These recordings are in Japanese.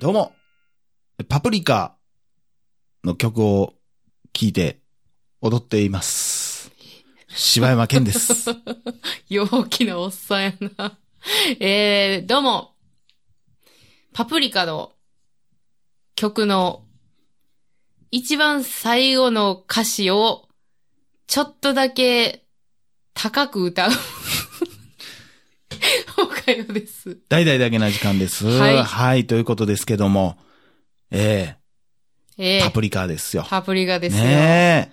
どうも、パプリカの曲を聴いて踊っています柴山健です陽気なおっさんやなどうもパプリカの曲の一番最後の歌詞をちょっとだけ高く歌うおかよです。大々だけな時間です。はい。はい、ということですけども、パプリカですよ。パプリカですよ。ね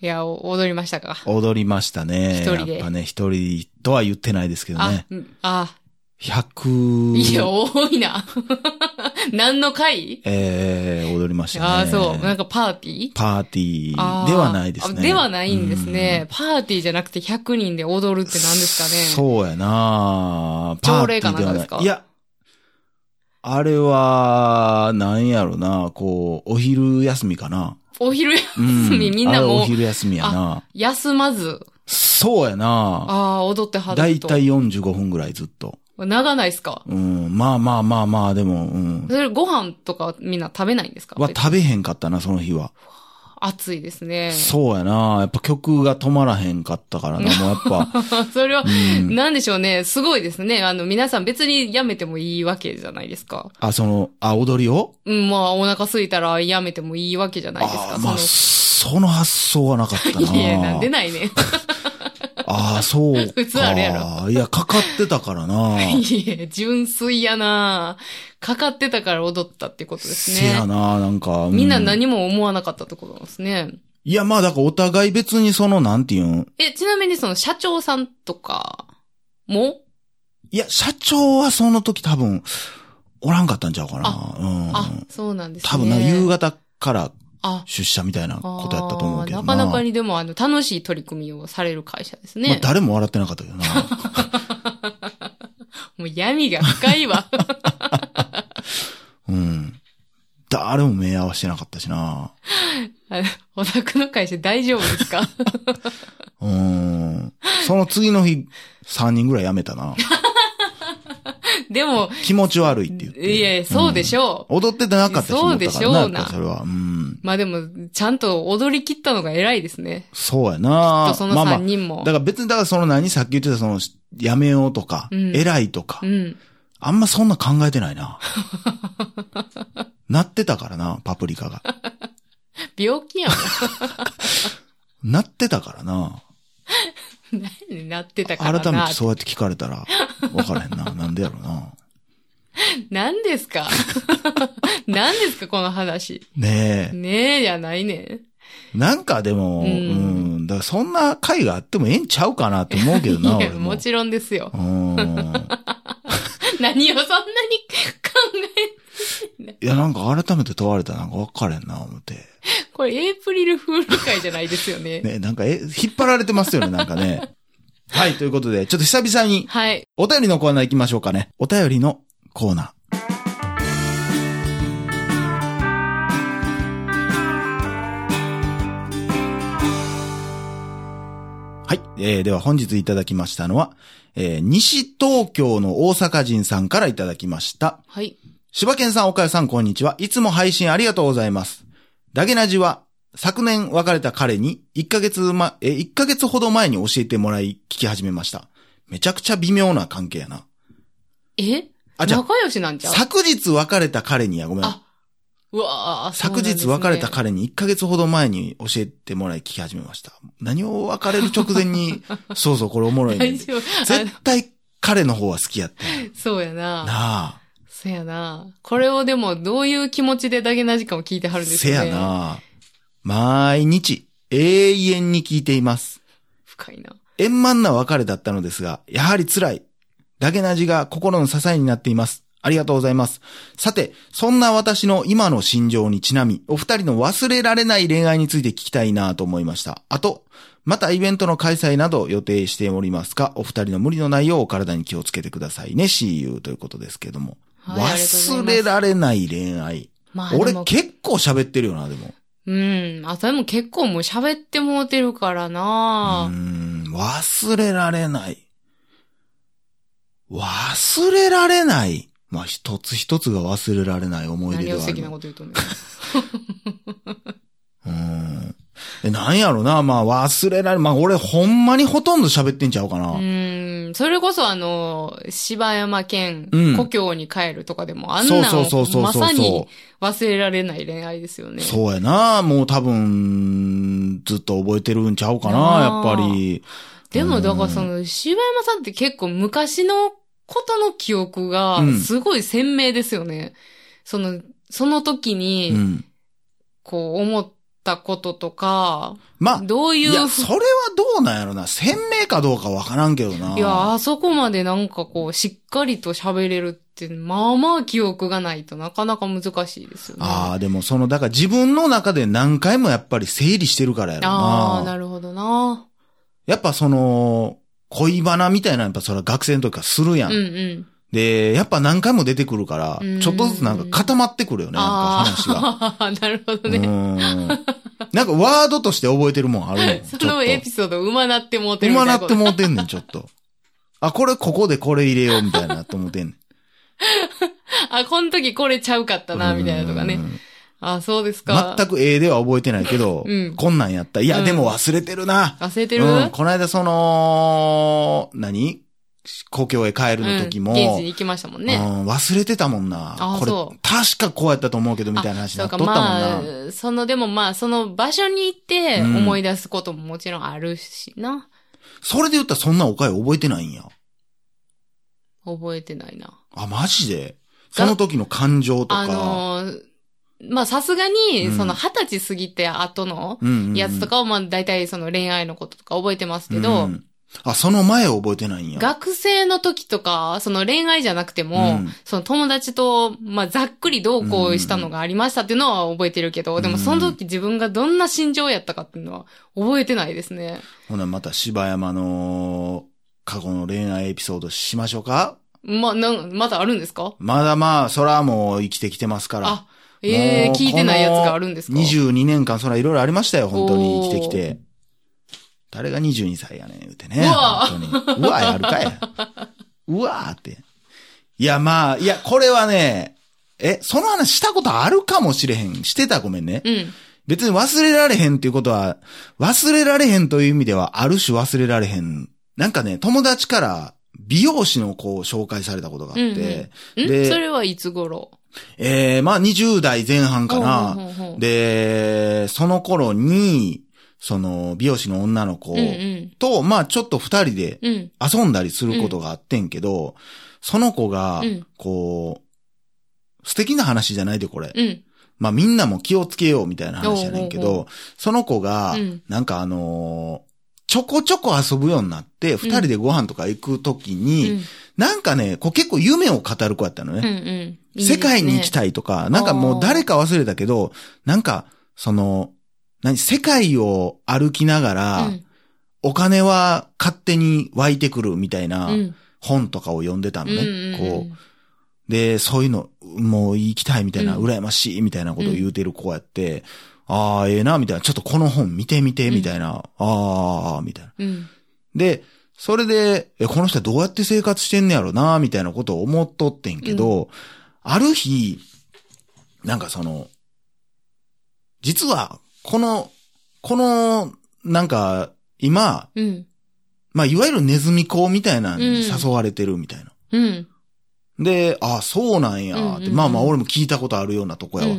え。いや、踊りましたか？踊りましたね。一人で。やっぱね、一人とは言ってないですけどね。100。いや、多いな。何の会？踊りましたね。ああ、そう。なんかパーティー？パーティーではないですね。ではないんですね。パーティーじゃなくて100人で踊るって何ですかね。そうやなパーティーではない。朝礼かなんかですか？いや。あれは、なんやろな、こう、お昼休みかな。お昼休み、みんなもう。お昼休みやな。休まず。そうやなああ、踊ってはると。だいたい45分ぐらいずっと。長ないっすか？うん。まあまあまあまあ、でも、うん。それご飯とかみんな食べないんですか？は食べへんかったな、その日は。暑いですね。そうやな。やっぱ曲が止まらへんかったからな、もうやっぱ。それは、なんでしょうね。すごいですね。皆さん別にやめてもいいわけじゃないですか。あ、踊りを？うん、まあ、お腹空いたらやめてもいいわけじゃないですか。まあ、その発想はなかったな。いや、なんでないね。ああ、そうか。普通あるやろ。いや、かかってたからな。いや、純粋やな。かかってたから踊ったってことですね。せやな、なんか。みんな何も思わなかったってことなんですね。いや、まあ、だからお互い別になんていうん。ちなみに社長さんとかも？いや、社長はその時多分、おらんかったんちゃうかな。あ、そうなんですね。多分な、夕方から。出社みたいなことやったと思うけどな。なかなかにでも楽しい取り組みをされる会社ですね。まあ、誰も笑ってなかったけどな。もう闇が深いわ。うん。誰も目合わせてなかったしな。お宅の会社大丈夫ですか？その次の日3人ぐらい辞めたな。でも気持ち悪いって言って。いや、そうでしょう。踊ってなかったし、そうでしょうな。それは、まあでもちゃんと踊り切ったのが偉いですね。そうやな。きっとその3人も。まあまあ、だから別にさっき言ってたやめようとか、偉いとか、あんまそんな考えてないな。なってたからな、パプリカが。病気やん。なってたからな。何なってたからな。改めてそうやって聞かれたら分からへんな。なんでやろな。何ですか？何ですかこの話。ねえ。ねえじゃないね。なんかでも、だからそんな会があってもええんちゃうかなって思うけどな。いや、もちろんですよ。何をそんなに考えて。いや、なんか改めて問われたらなんか分からへんな思って。これエイプリルフール会じゃないですよね。ね、なんか引っ張られてますよね、なんかね。はい、ということで、ちょっと久々に、はい。お便りのコーナー行きましょうかね。お便りのコーナー。はい、では本日いただきましたのは、西東京の大阪人さんからいただきました。はい。柴健さん、おかよさん、こんにちは。いつも配信ありがとうございます。ダゲナジは昨年別れた彼に1ヶ月ほど前に教えてもらい聞き始めました。めちゃくちゃ微妙な関係やな。仲良しなんちゃう？昨日別れた彼にや、ごめん。うわあ、昨日別れた彼に1ヶ月ほど前に教えてもらい聞き始めました。何を別れる直前に、そうそう、これおもろいね。絶対彼の方は好きやって。そうやな。なあ。せやな。これをでもどういう気持ちでダゲな時間を聞いてはるんですかね。せやな。毎日永遠に聞いています。深いな。円満な別れだったのですが、やはり辛い。ダゲな時が心の支えになっています。ありがとうございます。さて、そんな私の今の心情にちなみ、お二人の忘れられない恋愛について聞きたいなと思いました。あと、またイベントの開催など予定しておりますか？お二人の無理のないようお体に気をつけてくださいね。See you ということですけども。忘れられない恋愛。まあ、俺結構喋ってるよな、でも。でも結構もう喋ってもうてるからな。忘れられない。忘れられない。まあ、一つ一つが忘れられない思い出ではある。何を素敵なこと言うとんねん。なんやろな、まあ忘れられ、まあ俺ほんまにほとんど喋ってんちゃうかな。それこそ柴山県、故郷に帰るとかでもあんなのまさに忘れられない恋愛ですよね。そうやな、もう多分ずっと覚えてるんちゃうかな、やっぱり。でもだから柴山さんって結構昔のことの記憶がすごい鮮明ですよね。その時に、こう思ったこととか、まあ、どういう。いや、それはどうなんやろな。鮮明かどうかわからんけどな。いや、あそこまでなんかこう、しっかりと喋れるって、まあまあ記憶がないとなかなか難しいですよね。ああ、でもだから自分の中で何回もやっぱり整理してるからやろな。ああ、なるほどな。やっぱ恋バナみたいなやっぱそれは学生の時からするやん。うんうん。で、やっぱ何回も出てくるから、ちょっとずつなんか固まってくるよね、なんか話が。なるほどね。なんかワードとして覚えてるもんあるの。そのエピソード、うまなってもうてんねん、ちょっと。あ、ここでこれ入れようみたいなと思ってんねん。あ、この時これちゃうかったな、みたいなとかね。あ、そうですか。全くでは覚えてないけど、こんなんやった。いや、でも忘れてるな。忘れてる？この間故郷へ帰るの時も、現地に行きましたもんね。忘れてたもんな。これ確かこうやったと思うけどみたいな話になっとったもんな。まあ、でもまあその場所に行って思い出すことももちろんあるしな。それで言ったらそんなおかゆ覚えてないんや。覚えてないな。あ、マジで？その時の感情とか。まあさすがに、20歳過ぎて後のやつとかを、まあ大体恋愛のこととか覚えてますけど、あ、その前覚えてないんや。学生の時とか、恋愛じゃなくても、友達と、まあ、ざっくりどうこうしたのがありましたっていうのは覚えてるけど、でもその時自分がどんな心情やったかっていうのは覚えてないですね。ほな、また柴山の過去の恋愛エピソードしましょうか？まだあるんですか？まだまあ、そらもう生きてきてますから。あ、聞いてないやつがあるんですか？ 22 年間、そらいろいろありましたよ、本当に生きてきて。誰が22歳やねん、言うてね。本当に。うわ、やるかや。うわーって。いや、まあ、いや、これはね、その話したことあるかもしれへん。してたらごめんね。別に忘れられへんっていうことは、忘れられへんという意味では、ある種忘れられへん。なんかね、友達から美容師の子を紹介されたことがあって。で、それはいつ頃？まあ、20代前半かな。で、その頃に、美容師の女の子と、まあちょっと二人で遊んだりすることがあってんけど、その子が、こう、素敵な話じゃないでこれ。まあみんなも気をつけようみたいな話じゃないけど、その子が、なんかちょこちょこ遊ぶようになって、二人でご飯とか行くときに、なんかね、こう結構夢を語る子やったのね。世界に行きたいとか、なんかもう誰か忘れたけど、なんか、世界を歩きながら、お金は勝手に湧いてくるみたいな本とかを読んでたのね。こう。で、そういうの、もう行きたいみたいな、羨ましいみたいなことを言うてる子やって、ああ、ええな、みたいな。ちょっとこの本見てみて、みたいな。ああ、みたいな。で、それで、この人はどうやって生活してんねやろな、みたいなことを思っとってんけど、ある日、なんか実は、なんか、今、まあ、いわゆるネズミ講みたいなのに誘われてるみたいな。で、あ、そうなんや、って、まあまあ、俺も聞いたことあるようなとこやわ。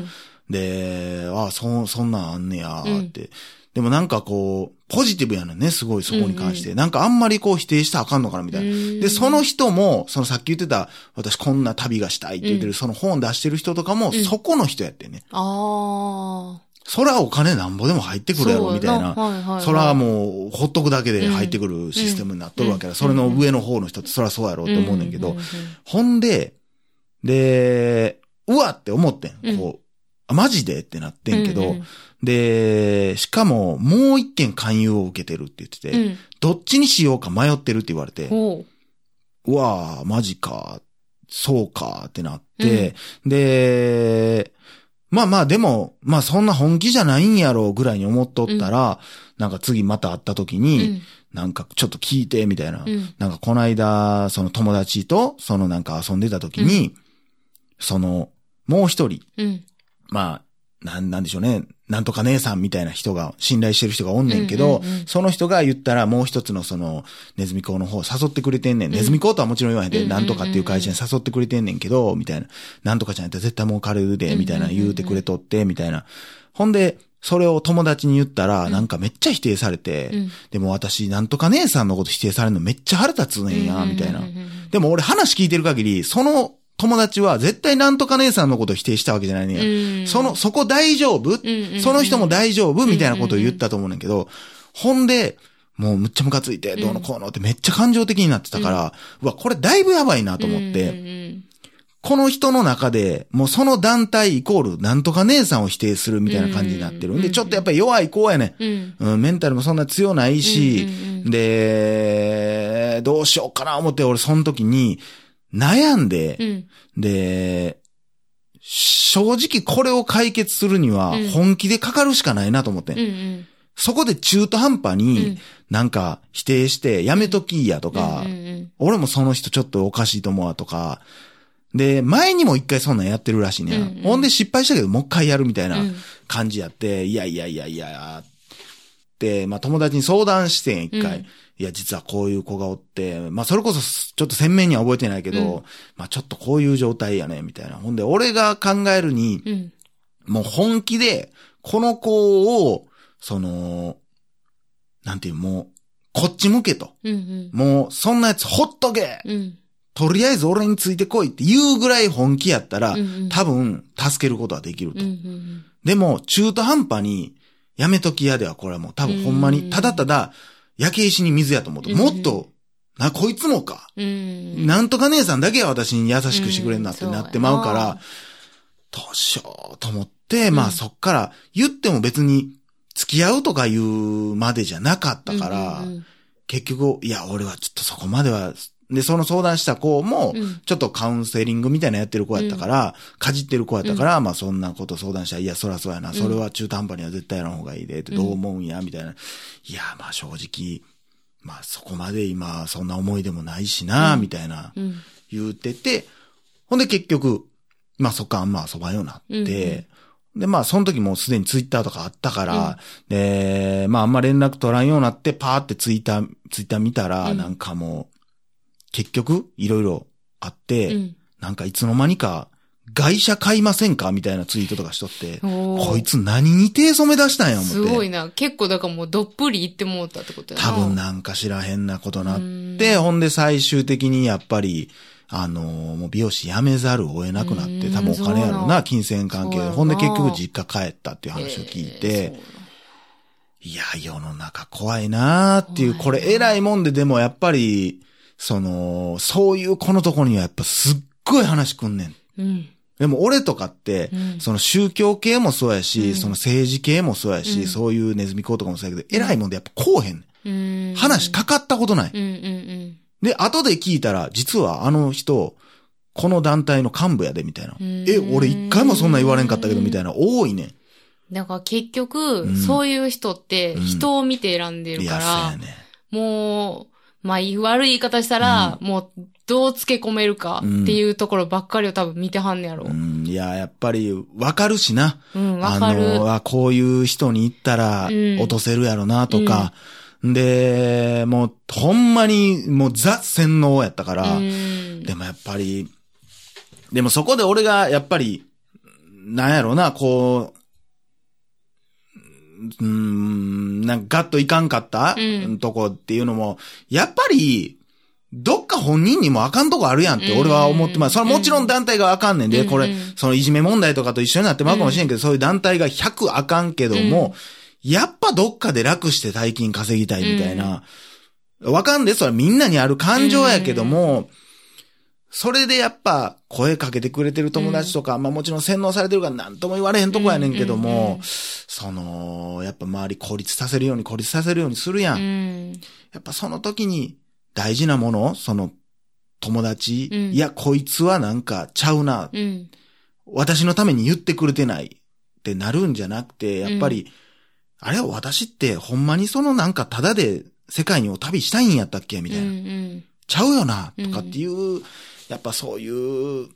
で、あ、そんなんあんねや、って。でもなんかこう、ポジティブやのね、すごいそこに関して。なんかあんまりこう否定したらあかんのかな、みたいな。で、その人も、さっき言ってた、私こんな旅がしたいって言ってる、その本出してる人とかも、そこの人やってね。ああ。そらお金なんぼでも入ってくるやろみたいな。そらもうほっとくだけで入ってくるシステムになっとるわけだ。それの上の方の人ってそらそうやろうと思うねんけど。ほんで、うわって思ってん。こう、マジでってなってんけど。で、しかももう一件勧誘を受けてるって言ってて、どっちにしようか迷ってるって言われて、うわー、マジか、そうかってなって、で、まあまあでも、まあそんな本気じゃないんやろうぐらいに思っとったら、なんか次また会った時に、なんかちょっと聞いてみたいな、うん、なんかこの間その友達とそのなんか遊んでた時に、うん、そのもう一人、うん、まあなんでしょうね、なんとか姉さんみたいな人が信頼してる人がおんねんけど、うんうんうん、その人が言ったらもう一つのそのネズミ講の方誘ってくれてんねん、うん、ネズミ講とはもちろん言わへんで、うん、なんとかっていう会社に誘ってくれてんねんけどみたいな、なんとかちゃんやったら絶対もう彼でみたいな言うてくれとってみたいな、ほんでそれを友達に言ったら、なんかめっちゃ否定されて、うん、でも私なんとか姉さんのこと否定されるのめっちゃ腹立つねんや、みたいな。でも俺話聞いてる限り、その友達は絶対なんとか姉さんのことを否定したわけじゃないねんや。そこ大丈夫、その人も大丈夫みたいなことを言ったと思うねんけど、ほんで、もうむっちゃムカついて、どうのこうのってめっちゃ感情的になってたから、うわ、これだいぶやばいなと思って、この人の中で、もうその団体イコールなんとか姉さんを否定するみたいな感じになってるんで、ちょっとやっぱり弱い子やね、うん。メンタルもそんな強ないし、で、どうしようかな思って、俺その時に悩んで、で、正直これを解決するには本気でかかるしかないなと思って。そこで中途半端になんか否定してやめときやとか、俺もその人ちょっとおかしいと思うわとか、で、前にも一回そんなんやってるらしいね、うんうん。ほんで失敗したけどもう一回やるみたいな感じやって、うん、いやって、まあ友達に相談してん一回、うん。いや、実はこういう子がおって、まあそれこそちょっと鮮明には覚えてないけど、うん、まあちょっとこういう状態やね、みたいな。ほんで俺が考えるに、うん、もう本気で、この子を、その、なんていう、もう、こっち向けと。うんうん、もう、そんなやつほっとけ、うんとりあえず俺についてこいって言うぐらい本気やったら、うんうん、多分助けることはできると、うんうんうん、でも中途半端にやめときやではこれはもう多分ほんまにただただ焼け石に水やと思うと、うんうん、もっとなこいつもか、うんうん、なんとか姉さんだけは私に優しくしてくれんなってなってまうから、うん、どうしようと思って、うん、まあそっから言っても別に付き合うとかいうまでじゃなかったから、うんうんうん、結局いや俺はちょっとそこまではで、その相談した子も、ちょっとカウンセリングみたいなやってる子やったから、うん、かじってる子やったから、うん、まあそんなこと相談したら、いや、そらそうやな、うん、それは中途半端には絶対やらん方がいいで、ってどう思うんや、みたいな。いや、まあ正直、まあそこまで今、そんな思いでもないしな、うん、みたいな、言うてて、ほんで結局、まあそっからあんま遊ばんようになって、うん、で、まあその時もうすでにツイッターとかあったから、うん、で、まああんま連絡取らんようになって、パーってツイッター見たら、なんかもう、結局いろいろあって、うん、なんかいつの間にか外車買いませんかみたいなツイートとかしとって、こいつ何に手染め出したんや思って。すごいな。結構だからもうどっぷりいってもうたってことやな。多分なんか知らへんなことなって、ほんで最終的にやっぱりもう美容師辞めざるを得なくなって、多分お金やろうな、金銭関係で。ほんで結局実家帰ったっていう話を聞いて、いや世の中怖いなーっていう、これ偉いもんででもやっぱり。そういう子のとこにはやっぱすっごい話くんねん。うん、でも俺とかって、うん、その宗教系もそうやし、うん、その政治系もそうやし、うん、そういうネズミ講とかもそうやけど、偉いもんでやっぱこうへんねん。話かかったことない。うんうんうん、で、後で聞いたら、実はあの人、この団体の幹部やで、みたいな。俺一回もそんな言われんかったけど、みたいな、多いねん。だから結局、うん、そういう人って人を見て選んでるから、うん、いや、そうやね。もう、まあ、悪い言い方したら、うん、もう、どう付け込めるかっていうところばっかりを多分見てはんねやろ。うん、いや、やっぱり、わかるしな。うん、わかる。こういう人に行ったら、落とせるやろな、とか、うん。で、もう、ほんまに、もう、ザ洗脳やったから、うん、でもやっぱり、でもそこで俺が、やっぱり、なんやろな、こう、なんかガッといかんかった、うん、とこっていうのも、やっぱり、どっか本人にもあかんとこあるやんって俺は思ってます。それはもちろん団体があかんねんで、これ、そのいじめ問題とかと一緒になってまうかもしれんけど、そういう団体が100あかんけども、やっぱどっかで楽して大金稼ぎたいみたいな。わかんで、それはみんなにある感情やけども、それでやっぱ声かけてくれてる友達とか、まあもちろん洗脳されてるから何とも言われへんとこやねんけども、やっぱ周り孤立させるようにするやん。やっぱその時に大事なもの、その友達、いやこいつはなんかちゃうな、私のために言ってくれてないってなるんじゃなくて、やっぱり、あれは私ってほんまにそのなんかただで、世界にお旅したいんやったっけみたいな、うんうん、ちゃうよなとかっていう、うん、やっぱそういう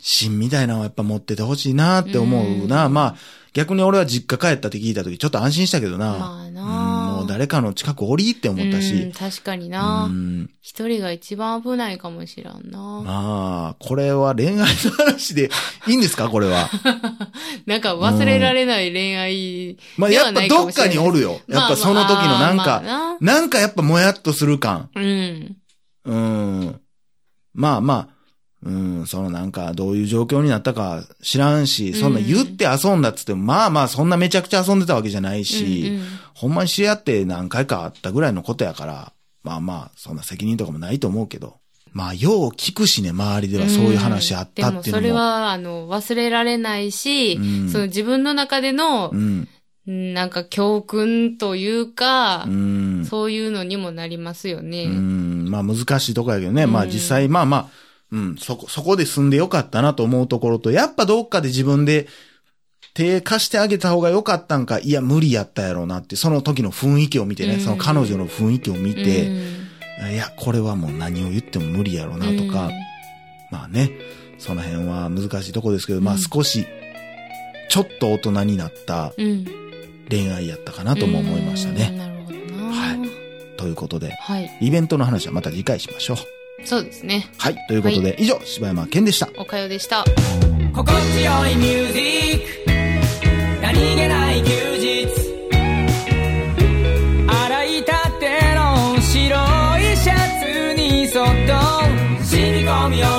芯みたいなのをやっぱ持っててほしいなって思うな、うん、まあ逆に俺は実家帰ったって聞いた時ちょっと安心したけどな、まあな、うん、もう誰かの近くおりって思ったし、うん、確かにな、うん、一人が一番危ないかもしらんな。まあこれは恋愛の話でいいんですかこれはなんか忘れられない恋愛ではないかもしれない、まあやっぱどっかにおるよ、やっぱその時のなんか、まあまあ、なんかやっぱもやっとする感、うん、うん、まあまあ、うん、そのなんかどういう状況になったか知らんし、そんな言って遊んだっつっても、うん、まあまあそんなめちゃくちゃ遊んでたわけじゃないし、うんうん、ほんまに知り合って何回かあったぐらいのことやから、まあまあそんな責任とかもないと思うけど、まあよう聞くしね、周りではそういう話あったっていうのも、うん、でもそれは忘れられないし、うん、その自分の中での、うん、なんか教訓というか、うん、そういうのにもなりますよね。うん、まあ難しいとこやけどね、まあ実際、うん、まあまあ。うん、そこで住んでよかったなと思うところと、やっぱどっかで自分で手貸してあげた方がよかったんか、いや無理やったやろうなって、その時の雰囲気を見てね、その彼女の雰囲気を見て、いやこれはもう何を言っても無理やろうなとか、まあね、その辺は難しいとこですけど、まあ少しちょっと大人になった恋愛やったかなとも思いましたね。なるほどな。はい。ということで、はい、イベントの話はまた次回しましょう。そうですね。はい、ということで、はい、以上柴山健でした。おかよでした。心地よいミュージック、何気ない休日、洗いたての白いシャツにそっと染み込むよ